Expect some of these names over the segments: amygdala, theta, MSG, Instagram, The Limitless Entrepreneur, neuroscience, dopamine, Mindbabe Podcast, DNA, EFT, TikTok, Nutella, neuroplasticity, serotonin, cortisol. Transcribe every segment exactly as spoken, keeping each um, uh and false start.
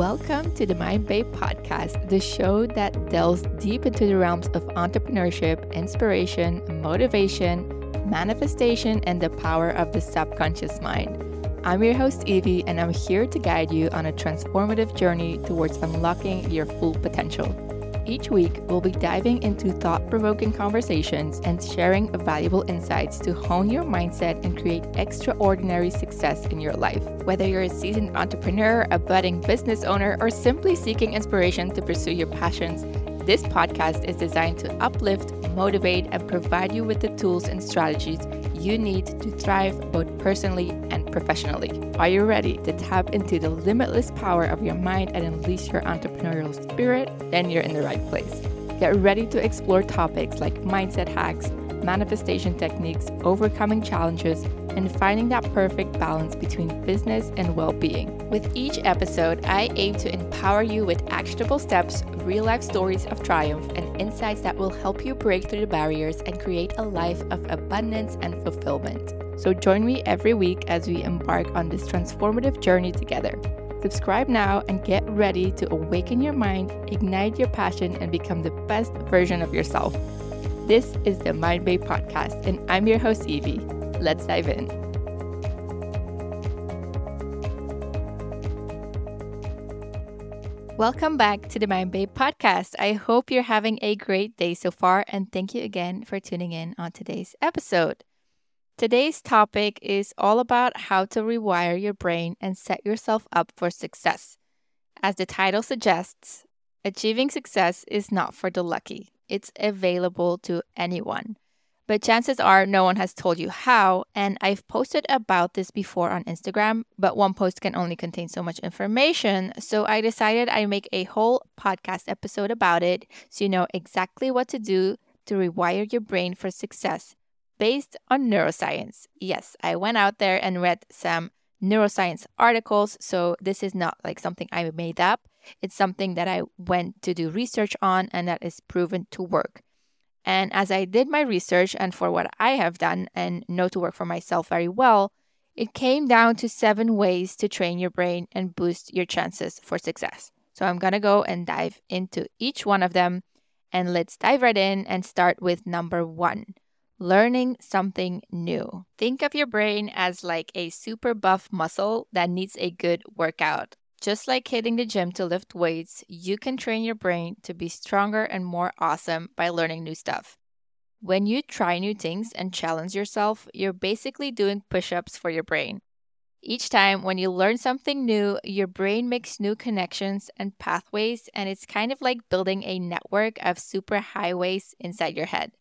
Welcome to the Mindbabe Podcast, the show that delves deep into the realms of entrepreneurship, inspiration, motivation, manifestation, and the power of the subconscious mind. I'm your host, Evie, and I'm here to guide you on a transformative journey towards unlocking your full potential. Each week, we'll be diving into thought-provoking conversations and sharing valuable insights to hone your mindset and create extraordinary success in your life. Whether you're a seasoned entrepreneur, a budding business owner, or simply seeking inspiration to pursue your passions, this podcast is designed to uplift, motivate, and provide you with the tools and strategies you need to thrive both personally and professionally. Are you ready to tap into the limitless power of your mind and unleash your entrepreneurial spirit? Then you're in the right place. Get ready to explore topics like mindset hacks, manifestation techniques, overcoming challenges, and finding that perfect balance between business and well-being. With each episode, I aim to empower you with actionable steps, real-life stories of triumph, and insights that will help you break through the barriers and create a life of abundance and fulfillment. So join me every week as we embark on this transformative journey together. Subscribe now and get ready to awaken your mind, ignite your passion, and become the best version of yourself. This is the Mindbabe Podcast, and I'm your host, Evie. Let's dive in. Welcome back to the Mindbabe Podcast. I hope you're having a great day so far, and thank you again for tuning in on today's episode. Today's topic is all about how to rewire your brain and set yourself up for success. As the title suggests, achieving success is not for the lucky. It's available to anyone. But chances are no one has told you how, and I've posted about this before on Instagram, but one post can only contain so much information, so I decided I'd make a whole podcast episode about it so you know exactly what to do to rewire your brain for success based on neuroscience. Yes, I went out there and read some neuroscience articles, so this is not like something I made up. It's something that I went to do research on and that is proven to work. And as I did my research and for what I have done and know to work for myself very well, it came down to seven ways to train your brain and boost your chances for success. So I'm going to go and dive into each one of them, and let's dive right in and start with number one, learning something new. Think of your brain as like a super buff muscle that needs a good workout. Just like hitting the gym to lift weights, you can train your brain to be stronger and more awesome by learning new stuff. When you try new things and challenge yourself, you're basically doing push-ups for your brain. Each time when you learn something new, your brain makes new connections and pathways, and it's kind of like building a network of super highways inside your head.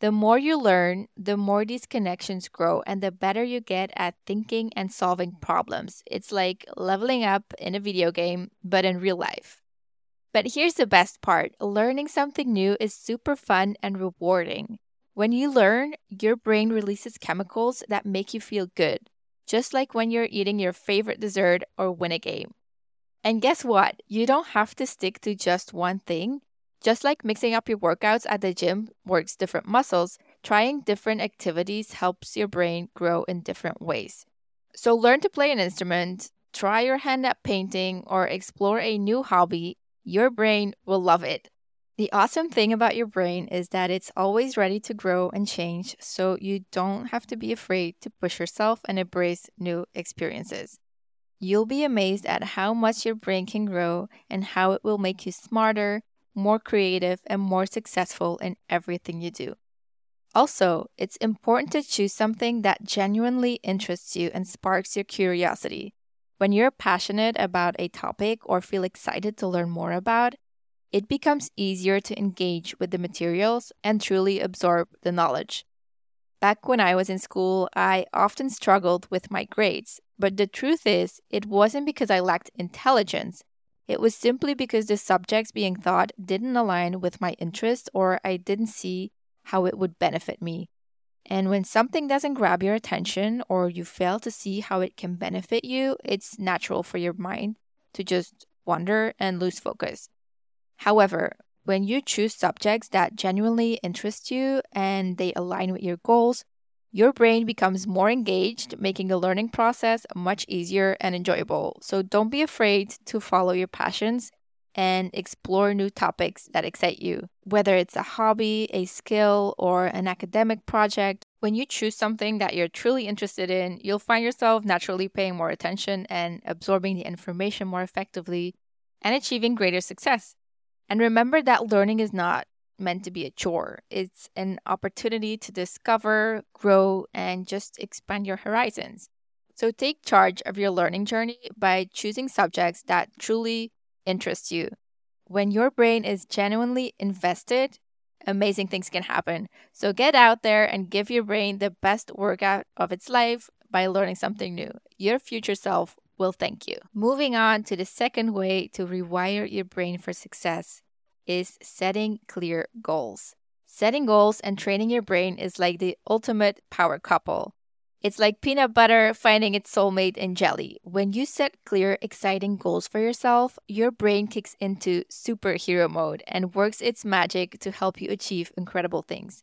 The more you learn, the more these connections grow and the better you get at thinking and solving problems. It's like leveling up in a video game, but in real life. But here's the best part. Learning something new is super fun and rewarding. When you learn, your brain releases chemicals that make you feel good, just like when you're eating your favorite dessert or win a game. And guess what? You don't have to stick to just one thing. Just like mixing up your workouts at the gym works different muscles, trying different activities helps your brain grow in different ways. So learn to play an instrument, try your hand at painting, or explore a new hobby. Your brain will love it. The awesome thing about your brain is that it's always ready to grow and change, so you don't have to be afraid to push yourself and embrace new experiences. You'll be amazed at how much your brain can grow and how it will make you smarter, more creative, and more successful in everything you do. Also, it's important to choose something that genuinely interests you and sparks your curiosity. When you're passionate about a topic or feel excited to learn more about, it becomes easier to engage with the materials and truly absorb the knowledge. Back when I was in school, I often struggled with my grades, but the truth is, it wasn't because I lacked intelligence. It was simply because the subjects being taught didn't align with my interests, or I didn't see how it would benefit me. And when something doesn't grab your attention or you fail to see how it can benefit you, it's natural for your mind to just wander and lose focus. However, when you choose subjects that genuinely interest you and they align with your goals, Your brain becomes more engaged, making the learning process much easier and enjoyable. So don't be afraid to follow your passions and explore new topics that excite you. Whether it's a hobby, a skill, or an academic project, when you choose something that you're truly interested in, you'll find yourself naturally paying more attention and absorbing the information more effectively and achieving greater success. And remember that learning is not meant to be a chore. It's an opportunity to discover, grow, and just expand your horizons. So take charge of your learning journey by choosing subjects that truly interest you. When your brain is genuinely invested, amazing things can happen. So get out there and give your brain the best workout of its life by learning something new. Your future self will thank you. Moving on to the second way to rewire your brain for success is setting clear goals. Setting goals and training your brain is like the ultimate power couple. It's like peanut butter finding its soulmate in jelly. When you set clear, exciting goals for yourself, your brain kicks into superhero mode and works its magic to help you achieve incredible things.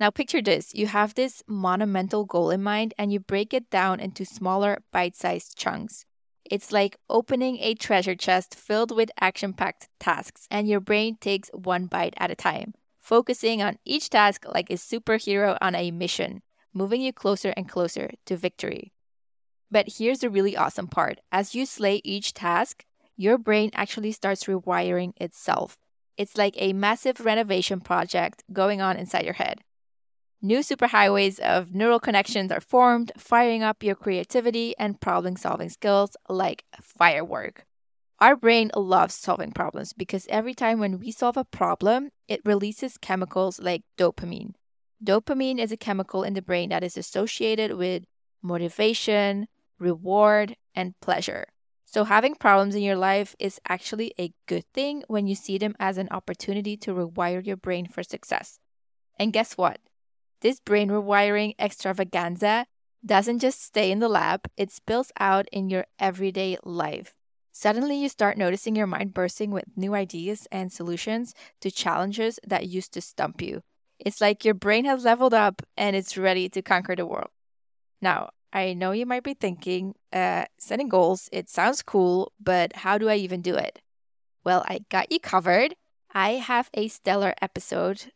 Now picture this. You have this monumental goal in mind and you break it down into smaller bite-sized chunks. It's like opening a treasure chest filled with action-packed tasks, and your brain takes one bite at a time, focusing on each task like a superhero on a mission, moving you closer and closer to victory. But here's the really awesome part. As you slay each task, your brain actually starts rewiring itself. It's like a massive renovation project going on inside your head. New superhighways of neural connections are formed, firing up your creativity and problem-solving skills like firework. Our brain loves solving problems because every time when we solve a problem, it releases chemicals like dopamine. Dopamine is a chemical in the brain that is associated with motivation, reward, and pleasure. So having problems in your life is actually a good thing when you see them as an opportunity to rewire your brain for success. And guess what? This brain rewiring extravaganza doesn't just stay in the lab, it spills out in your everyday life. Suddenly you start noticing your mind bursting with new ideas and solutions to challenges that used to stump you. It's like your brain has leveled up and it's ready to conquer the world. Now, I know you might be thinking, uh, setting goals, it sounds cool, but how do I even do it? Well, I got you covered. I have a stellar episode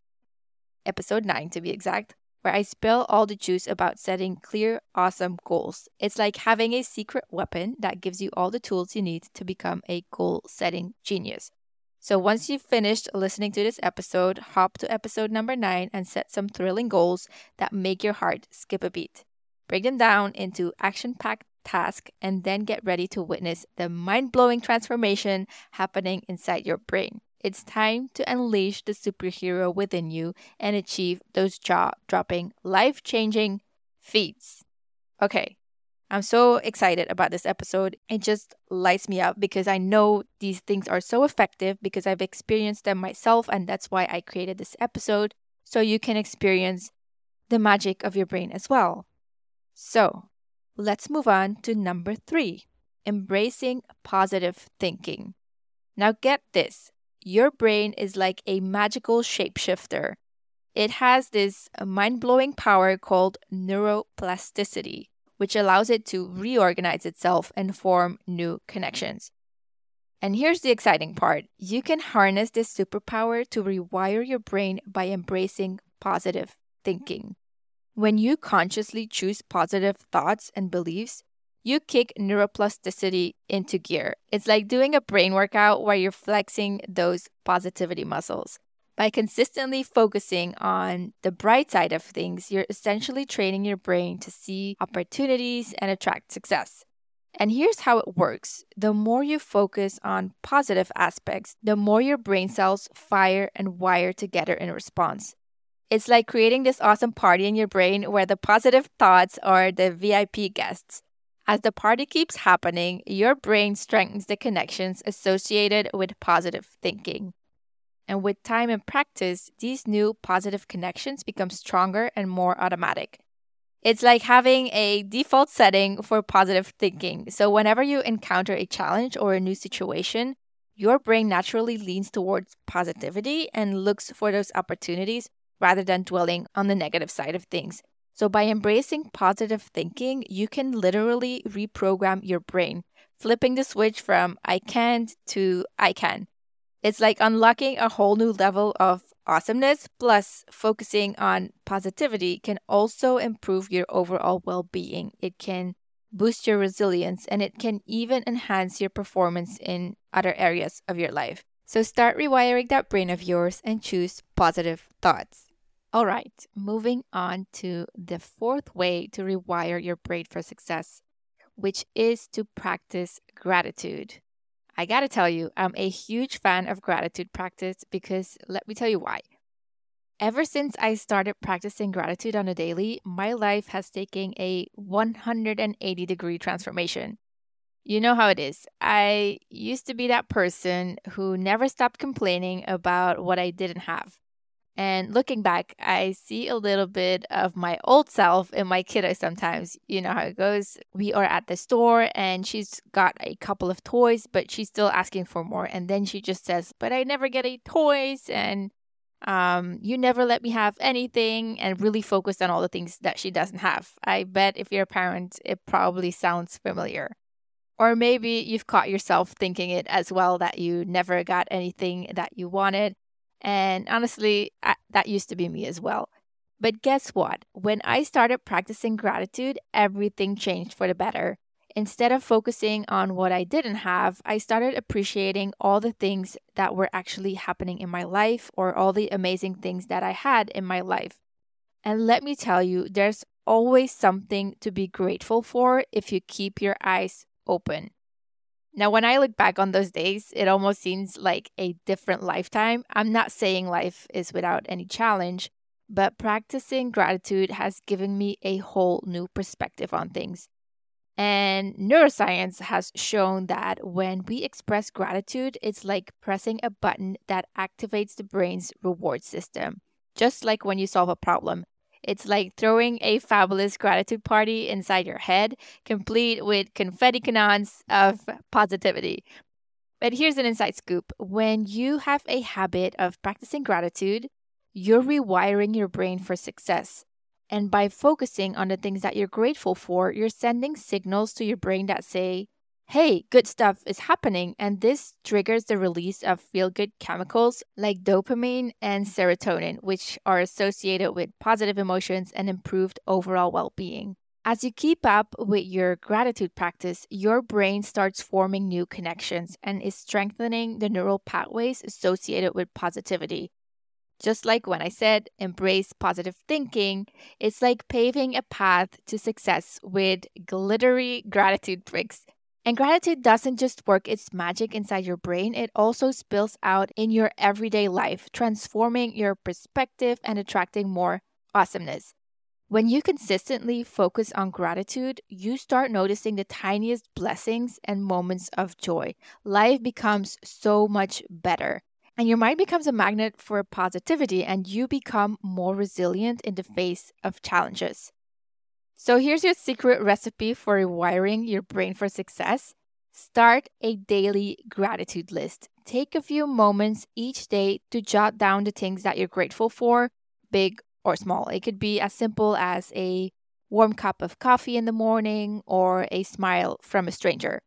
episode nine to be exact, where I spill all the juice about setting clear, awesome goals. It's like having a secret weapon that gives you all the tools you need to become a goal-setting genius. So once you've finished listening to this episode, hop to episode number nine and set some thrilling goals that make your heart skip a beat. Break them down into action-packed tasks and then get ready to witness the mind-blowing transformation happening inside your brain. It's time to unleash the superhero within you and achieve those jaw-dropping, life-changing feats. Okay, I'm so excited about this episode. It just lights me up because I know these things are so effective because I've experienced them myself, and that's why I created this episode, so you can experience the magic of your brain as well. So, let's move on to number three, embracing positive thinking. Now get this. Your brain is like a magical shapeshifter. It has this mind-blowing power called neuroplasticity, which allows it to reorganize itself and form new connections. And here's the exciting part. You can harness this superpower to rewire your brain by embracing positive thinking. When you consciously choose positive thoughts and beliefs, you kick neuroplasticity into gear. It's like doing a brain workout where you're flexing those positivity muscles. By consistently focusing on the bright side of things, you're essentially training your brain to see opportunities and attract success. And here's how it works. The more you focus on positive aspects, the more your brain cells fire and wire together in response. It's like creating this awesome party in your brain where the positive thoughts are the V I P guests. As the party keeps happening, your brain strengthens the connections associated with positive thinking. And with time and practice, these new positive connections become stronger and more automatic. It's like having a default setting for positive thinking. So whenever you encounter a challenge or a new situation, your brain naturally leans towards positivity and looks for those opportunities rather than dwelling on the negative side of things. So by embracing positive thinking, you can literally reprogram your brain, flipping the switch from I can't to I can. It's like unlocking a whole new level of awesomeness, plus focusing on positivity can also improve your overall well-being. It can boost your resilience, and it can even enhance your performance in other areas of your life. So start rewiring that brain of yours and choose positive thoughts. All right, moving on to the fourth way to rewire your brain for success, which is to practice gratitude. I gotta tell you, I'm a huge fan of gratitude practice because let me tell you why. Ever since I started practicing gratitude on a daily, my life has taken a one hundred eighty degree transformation. You know how it is. I used to be that person who never stopped complaining about what I didn't have. And looking back, I see a little bit of my old self in my kiddo sometimes. You know how it goes. We are at the store and she's got a couple of toys, but she's still asking for more. And then she just says, but I never get any toys and um, you never let me have anything, and really focused on all the things that she doesn't have. I bet if you're a parent, it probably sounds familiar. Or maybe you've caught yourself thinking it as well, that you never got anything that you wanted. And honestly, I, that used to be me as well. But guess what? When I started practicing gratitude, everything changed for the better. Instead of focusing on what I didn't have, I started appreciating all the things that were actually happening in my life, or all the amazing things that I had in my life. And let me tell you, there's always something to be grateful for if you keep your eyes open. Now, when I look back on those days, it almost seems like a different lifetime. I'm not saying life is without any challenge, but practicing gratitude has given me a whole new perspective on things. And neuroscience has shown that when we express gratitude, it's like pressing a button that activates the brain's reward system. Just like when you solve a problem, it's like throwing a fabulous gratitude party inside your head, complete with confetti cannons of positivity. But here's an inside scoop. When you have a habit of practicing gratitude, you're rewiring your brain for success. And by focusing on the things that you're grateful for, you're sending signals to your brain that say, hey, good stuff is happening. And this triggers the release of feel-good chemicals like dopamine and serotonin, which are associated with positive emotions and improved overall well-being. As you keep up with your gratitude practice, your brain starts forming new connections and is strengthening the neural pathways associated with positivity. Just like when I said, embrace positive thinking, it's like paving a path to success with glittery gratitude bricks. And gratitude doesn't just work its magic inside your brain, it also spills out in your everyday life, transforming your perspective and attracting more awesomeness. When you consistently focus on gratitude, you start noticing the tiniest blessings and moments of joy. Life becomes so much better. And your mind becomes a magnet for positivity, and you become more resilient in the face of challenges. So here's your secret recipe for rewiring your brain for success. Start a daily gratitude list. Take a few moments each day to jot down the things that you're grateful for, big or small. It could be as simple as a warm cup of coffee in the morning or a smile from a stranger.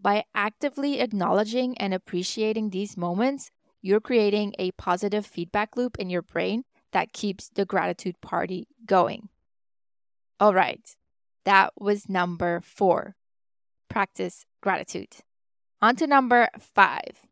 By actively acknowledging and appreciating these moments, you're creating a positive feedback loop in your brain that keeps the gratitude party going. All right, that was number four. Practice gratitude. On to number five.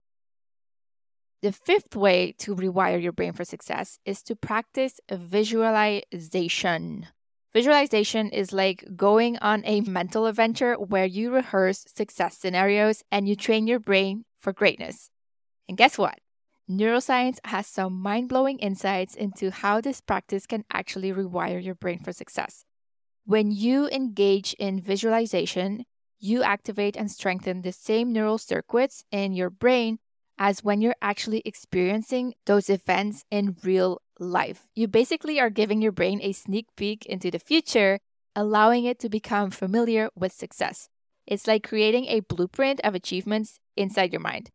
The fifth way to rewire your brain for success is to practice visualization. Visualization is like going on a mental adventure where you rehearse success scenarios and you train your brain for greatness. And guess what? Neuroscience has some mind-blowing insights into how this practice can actually rewire your brain for success. When you engage in visualization, you activate and strengthen the same neural circuits in your brain as when you're actually experiencing those events in real life. You basically are giving your brain a sneak peek into the future, allowing it to become familiar with success. It's like creating a blueprint of achievements inside your mind.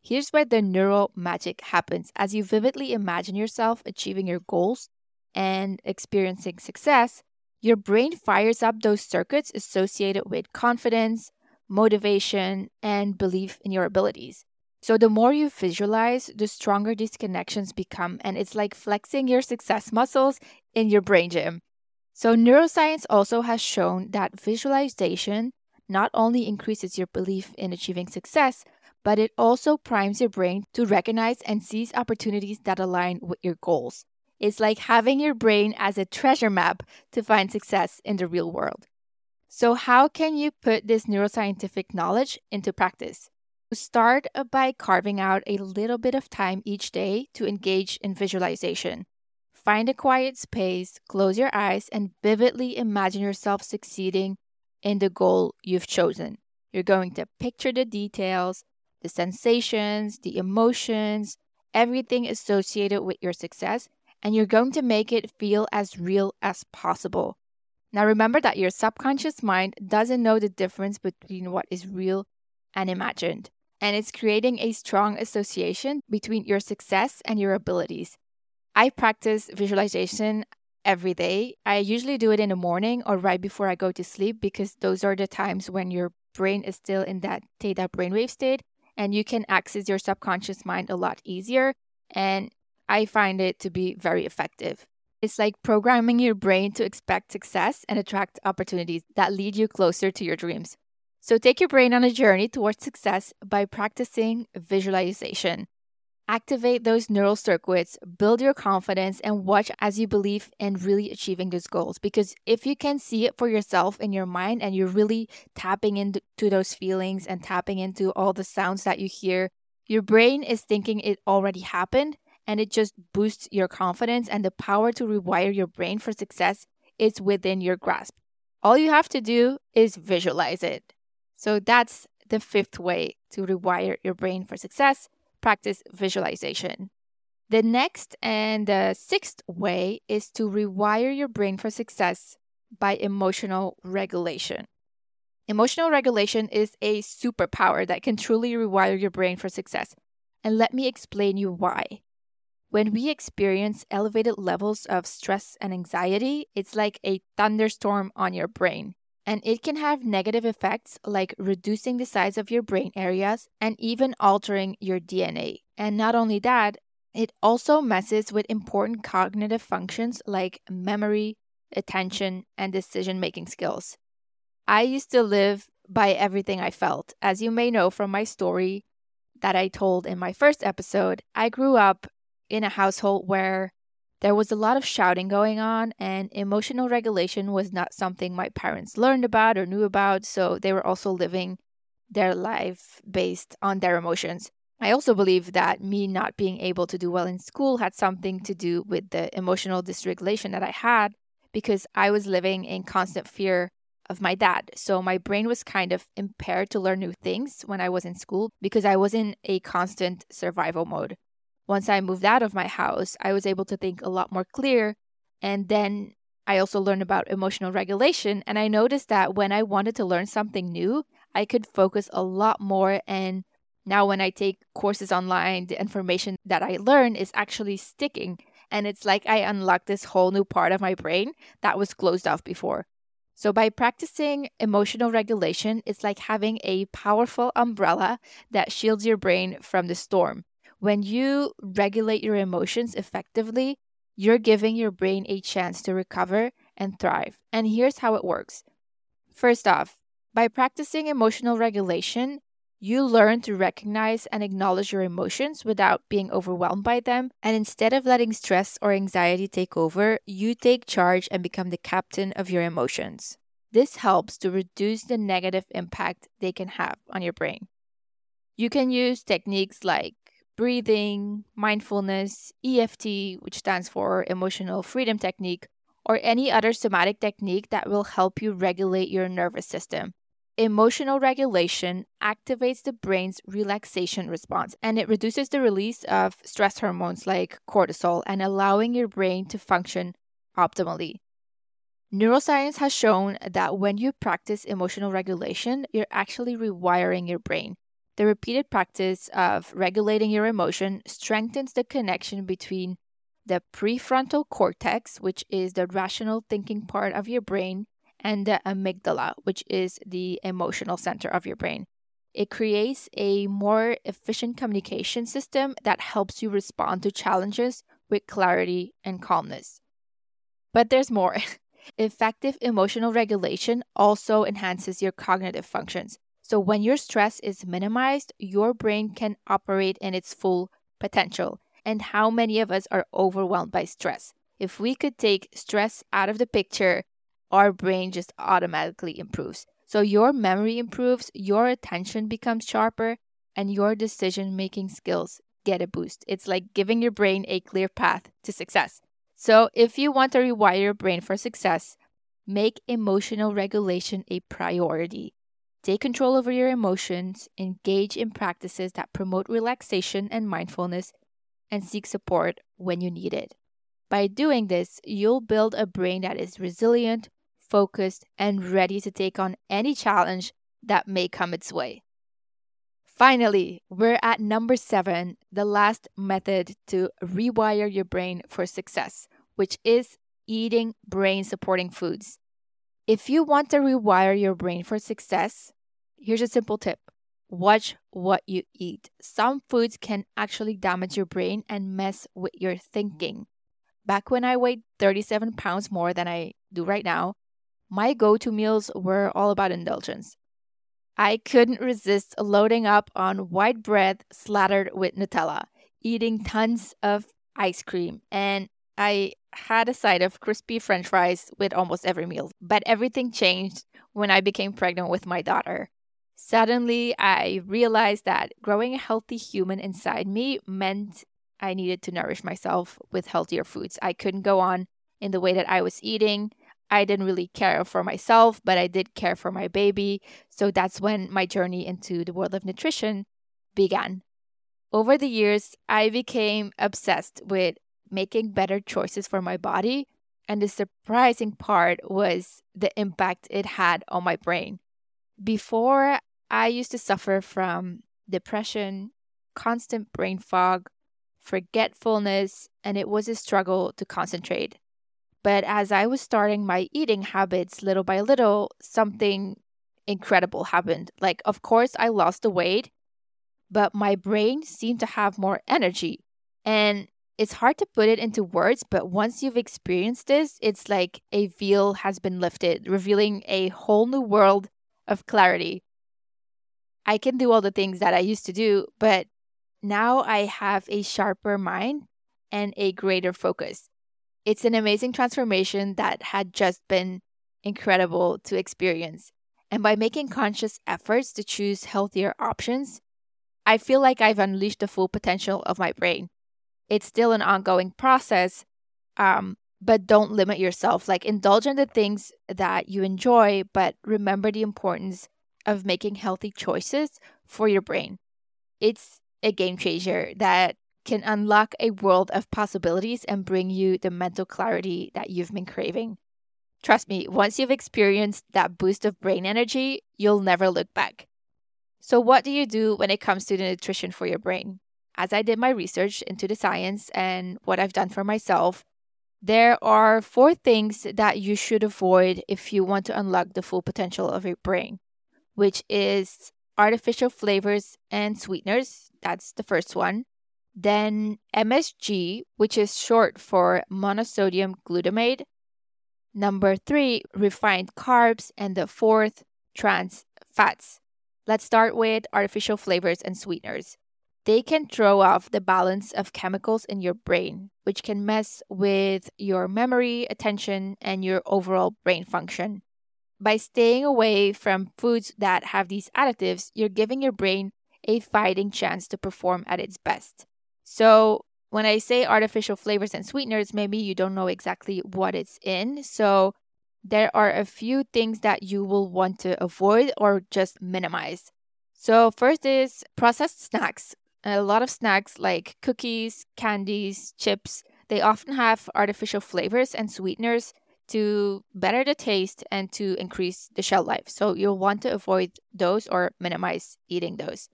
Here's where the neural magic happens. As you vividly imagine yourself achieving your goals and experiencing success, Your brain fires up those circuits associated with confidence, motivation, and belief in your abilities. So the more you visualize, the stronger these connections become, and it's like flexing your success muscles in your brain gym. So neuroscience also has shown that visualization not only increases your belief in achieving success, but it also primes your brain to recognize and seize opportunities that align with your goals. It's like having your brain as a treasure map to find success in the real world. So how can you put this neuroscientific knowledge into practice? Start by carving out a little bit of time each day to engage in visualization. Find a quiet space, close your eyes, and vividly imagine yourself succeeding in the goal you've chosen. You're going to picture the details, the sensations, the emotions, everything associated with your success, and you're going to make it feel as real as possible. Now remember that your subconscious mind doesn't know the difference between what is real and imagined, and it's creating a strong association between your success and your abilities. I practice visualization every day. I usually do it in the morning or right before I go to sleep, because those are the times when your brain is still in that theta brainwave state and you can access your subconscious mind a lot easier, and I find it to be very effective. It's like programming your brain to expect success and attract opportunities that lead you closer to your dreams. So take your brain on a journey towards success by practicing visualization. Activate those neural circuits, build your confidence, and watch as you believe in really achieving those goals. Because if you can see it for yourself in your mind and you're really tapping into those feelings and tapping into all the sounds that you hear, your brain is thinking it already happened, and it just boosts your confidence, and the power to rewire your brain for success is within your grasp. All you have to do is visualize it. So that's the fifth way to rewire your brain for success. Practice visualization. The next and the sixth way is to rewire your brain for success by emotional regulation. Emotional regulation is a superpower that can truly rewire your brain for success. And let me explain you why. When we experience elevated levels of stress and anxiety, it's like a thunderstorm on your brain. And it can have negative effects like reducing the size of your brain areas and even altering your D N A. And not only that, it also messes with important cognitive functions like memory, attention, and decision-making skills. I used to live by everything I felt. As you may know from my story that I told in my first episode, I grew up in a household where there was a lot of shouting going on, and emotional regulation was not something my parents learned about or knew about, so they were also living their life based on their emotions. I also believe that me not being able to do well in school had something to do with the emotional dysregulation that I had, because I was living in constant fear of my dad. So my brain was kind of impaired to learn new things when I was in school because I was in a constant survival mode. Once I moved out of my house, I was able to think a lot more clear. And then I also learned about emotional regulation. And I noticed that when I wanted to learn something new, I could focus a lot more. And now when I take courses online, the information that I learn is actually sticking. And it's like I unlocked this whole new part of my brain that was closed off before. So by practicing emotional regulation, it's like having a powerful umbrella that shields your brain from the storm. When you regulate your emotions effectively, you're giving your brain a chance to recover and thrive. And here's how it works. First off, by practicing emotional regulation, you learn to recognize and acknowledge your emotions without being overwhelmed by them. And instead of letting stress or anxiety take over, you take charge and become the captain of your emotions. This helps to reduce the negative impact they can have on your brain. You can use techniques like breathing, mindfulness, E F T, which stands for Emotional Freedom Technique, or any other somatic technique that will help you regulate your nervous system. Emotional regulation activates the brain's relaxation response, and it reduces the release of stress hormones like cortisol and allowing your brain to function optimally. Neuroscience has shown that when you practice emotional regulation, you're actually rewiring your brain. The repeated practice of regulating your emotion strengthens the connection between the prefrontal cortex, which is the rational thinking part of your brain, and the amygdala, which is the emotional center of your brain. It creates a more efficient communication system that helps you respond to challenges with clarity and calmness. But there's more. Effective emotional regulation also enhances your cognitive functions. So when your stress is minimized, your brain can operate in its full potential. And how many of us are overwhelmed by stress? If we could take stress out of the picture, our brain just automatically improves. So your memory improves, your attention becomes sharper, and your decision-making skills get a boost. It's like giving your brain a clear path to success. So if you want to rewire your brain for success, make emotional regulation a priority. Take control over your emotions, engage in practices that promote relaxation and mindfulness, and seek support when you need it. By doing this, you'll build a brain that is resilient, focused, and ready to take on any challenge that may come its way. Finally, we're at number seven, the last method to rewire your brain for success, which is eating brain-supporting foods. If you want to rewire your brain for success, here's a simple tip. Watch what you eat. Some foods can actually damage your brain and mess with your thinking. Back when I weighed thirty-seven pounds more than I do right now, my go-to meals were all about indulgence. I couldn't resist loading up on white bread slathered with Nutella, eating tons of ice cream, and I had a side of crispy French fries with almost every meal. But everything changed when I became pregnant with my daughter. Suddenly, I realized that growing a healthy human inside me meant I needed to nourish myself with healthier foods. I couldn't go on in the way that I was eating. I didn't really care for myself, but I did care for my baby. So that's when my journey into the world of nutrition began. Over the years, I became obsessed with making better choices for my body. And the surprising part was the impact it had on my brain. Before, I used to suffer from depression, constant brain fog, forgetfulness, and it was a struggle to concentrate. But as I was starting my eating habits little by little, something incredible happened. Like, of course, I lost the weight, but my brain seemed to have more energy. And it's hard to put it into words, but once you've experienced this, it's like a veil has been lifted, revealing a whole new world of clarity. I can do all the things that I used to do, but now I have a sharper mind and a greater focus. It's an amazing transformation that had just been incredible to experience. And by making conscious efforts to choose healthier options, I feel like I've unleashed the full potential of my brain. It's still an ongoing process, um, but don't limit yourself. Like, indulge in the things that you enjoy, but remember the importance of making healthy choices for your brain. It's a game changer that can unlock a world of possibilities and bring you the mental clarity that you've been craving. Trust me, once you've experienced that boost of brain energy, you'll never look back. So what do you do when it comes to the nutrition for your brain? As I did my research into the science and what I've done for myself, there are four things that you should avoid if you want to unlock the full potential of your brain, which is artificial flavors and sweeteners. That's the first one. Then M S G, which is short for monosodium glutamate. Number three, refined carbs. And the fourth, trans fats. Let's start with artificial flavors and sweeteners. They can throw off the balance of chemicals in your brain, which can mess with your memory, attention, and your overall brain function. By staying away from foods that have these additives, you're giving your brain a fighting chance to perform at its best. So when I say artificial flavors and sweeteners, maybe you don't know exactly what it's in. So there are a few things that you will want to avoid or just minimize. So first is processed snacks. A lot of snacks like cookies, candies, chips, they often have artificial flavors and sweeteners to better the taste and to increase the shelf life. So you'll want to avoid those or minimize eating those.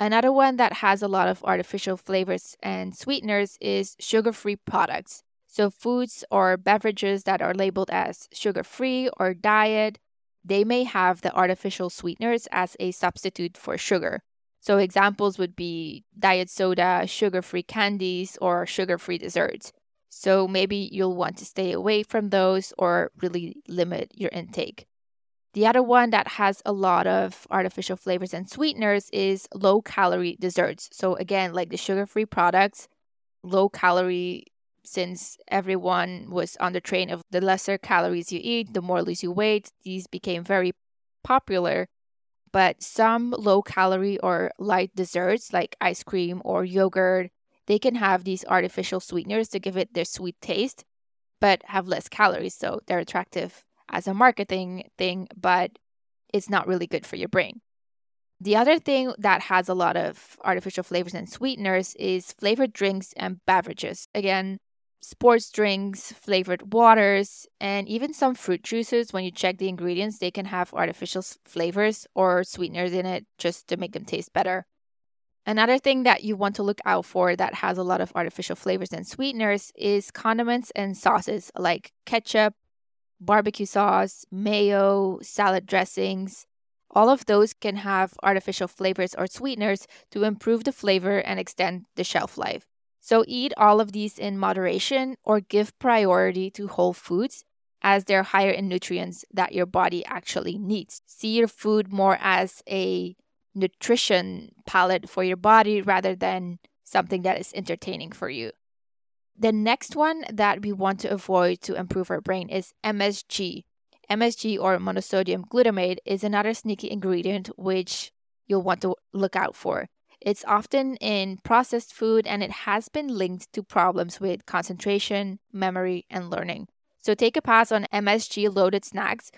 Another one that has a lot of artificial flavors and sweeteners is sugar-free products. So foods or beverages that are labeled as sugar-free or diet, they may have the artificial sweeteners as a substitute for sugar. So examples would be diet soda, sugar-free candies, or sugar-free desserts. So maybe you'll want to stay away from those or really limit your intake. The other one that has a lot of artificial flavors and sweeteners is low-calorie desserts. So again, like the sugar-free products, low-calorie, since everyone was on the train of the lesser calories you eat, the more lose you weight, these became very popular. But some low-calorie or light desserts like ice cream or yogurt, they can have these artificial sweeteners to give it their sweet taste, but have less calories. So they're attractive as a marketing thing, but it's not really good for your brain. The other thing that has a lot of artificial flavors and sweeteners is flavored drinks and beverages. Again, sports drinks, flavored waters, and even some fruit juices. When you check the ingredients, they can have artificial flavors or sweeteners in it just to make them taste better. Another thing that you want to look out for that has a lot of artificial flavors and sweeteners is condiments and sauces like ketchup, barbecue sauce, mayo, salad dressings. All of those can have artificial flavors or sweeteners to improve the flavor and extend the shelf life. So eat all of these in moderation or give priority to whole foods as they're higher in nutrients that your body actually needs. See your food more as a nutrition palette for your body rather than something that is entertaining for you. The next one that we want to avoid to improve our brain is M S G. M S G or monosodium glutamate is another sneaky ingredient which you'll want to look out for. It's often in processed food and it has been linked to problems with concentration, memory, and learning. So take a pass on M S G-loaded snacks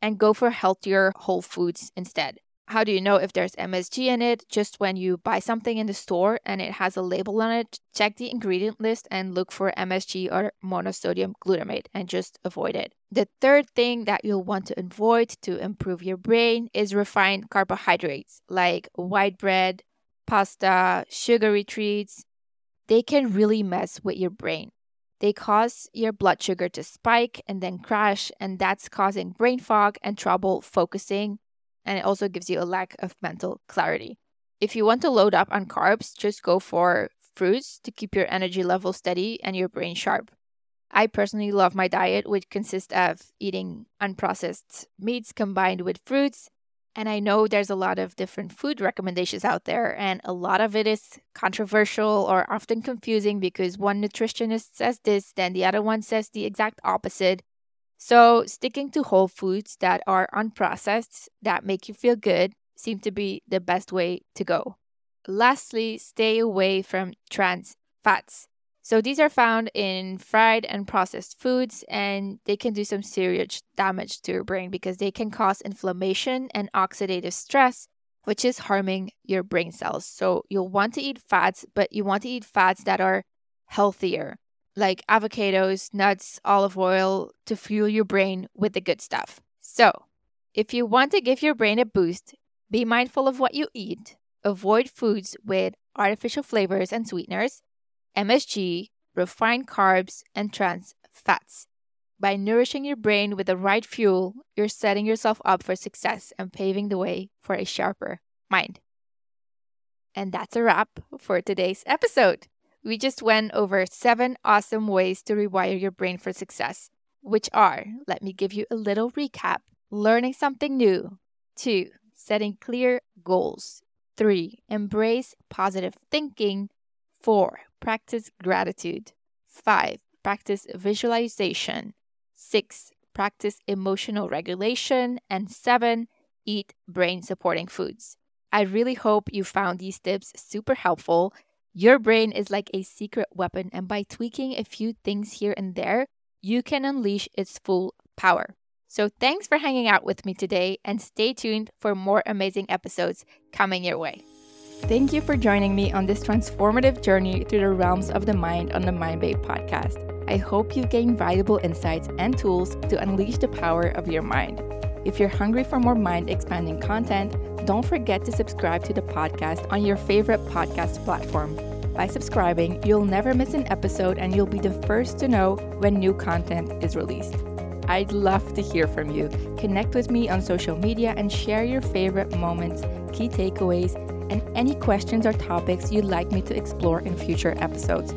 and go for healthier whole foods instead. How do you know if there's M S G in it? Just when you buy something in the store and it has a label on it, check the ingredient list and look for M S G or monosodium glutamate and just avoid it. The third thing that you'll want to avoid to improve your brain is refined carbohydrates like white bread, pasta, sugary treats. They can really mess with your brain. They cause your blood sugar to spike and then crash, and that's causing brain fog and trouble focusing. And it also gives you a lack of mental clarity. If you want to load up on carbs, just go for fruits to keep your energy level steady and your brain sharp. I personally love my diet, which consists of eating unprocessed meats combined with fruits. And I know there's a lot of different food recommendations out there, and a lot of it is controversial or often confusing because one nutritionist says this, then the other one says the exact opposite. So sticking to whole foods that are unprocessed, that make you feel good, seem to be the best way to go. Lastly, stay away from trans fats. So these are found in fried and processed foods, and they can do some serious damage to your brain because they can cause inflammation and oxidative stress, which is harming your brain cells. So you'll want to eat fats, but you want to eat fats that are healthier, like avocados, nuts, olive oil, to fuel your brain with the good stuff. So, if you want to give your brain a boost, be mindful of what you eat, avoid foods with artificial flavors and sweeteners, M S G, refined carbs, and trans fats. By nourishing your brain with the right fuel, you're setting yourself up for success and paving the way for a sharper mind. And that's a wrap for today's episode. We just went over seven awesome ways to rewire your brain for success, which are, let me give you a little recap, learning something new, two, setting clear goals, three, embrace positive thinking, four, practice gratitude, five, practice visualization, six, practice emotional regulation, and seven, eat brain-supporting foods. I really hope you found these tips super helpful. Your brain is like a secret weapon, and by tweaking a few things here and there, you can unleash its full power. So thanks for hanging out with me today, and stay tuned for more amazing episodes coming your way. Thank you for joining me on this transformative journey through the realms of the mind on the Mindbabe podcast. I hope you gain valuable insights and tools to unleash the power of your mind. If you're hungry for more mind-expanding content, don't forget to subscribe to the podcast on your favorite podcast platform. By subscribing, you'll never miss an episode and you'll be the first to know when new content is released. I'd love to hear from you. Connect with me on social media and share your favorite moments, key takeaways, and any questions or topics you'd like me to explore in future episodes.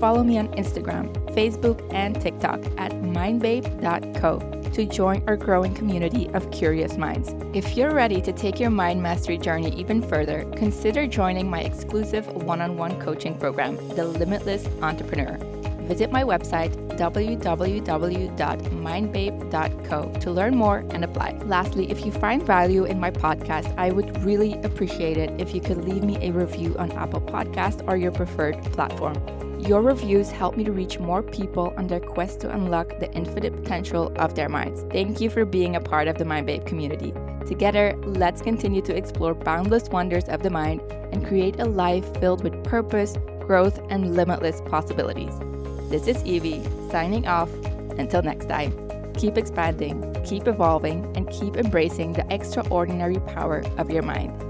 Follow me on Instagram, Facebook, and TikTok at mindbabe dot co to join our growing community of curious minds. If you're ready to take your mind mastery journey even further, consider joining my exclusive one-on-one coaching program, The Limitless Entrepreneur. Visit my website, w w w dot mindbabe dot co, to learn more and apply. Lastly, if you find value in my podcast, I would really appreciate it if you could leave me a review on Apple Podcasts or your preferred platform. Your reviews help me to reach more people on their quest to unlock the infinite potential of their minds. Thank you for being a part of the Mindbabe community. Together, let's continue to explore boundless wonders of the mind and create a life filled with purpose, growth, and limitless possibilities. This is Evie, signing off. Until next time, keep expanding, keep evolving, and keep embracing the extraordinary power of your mind.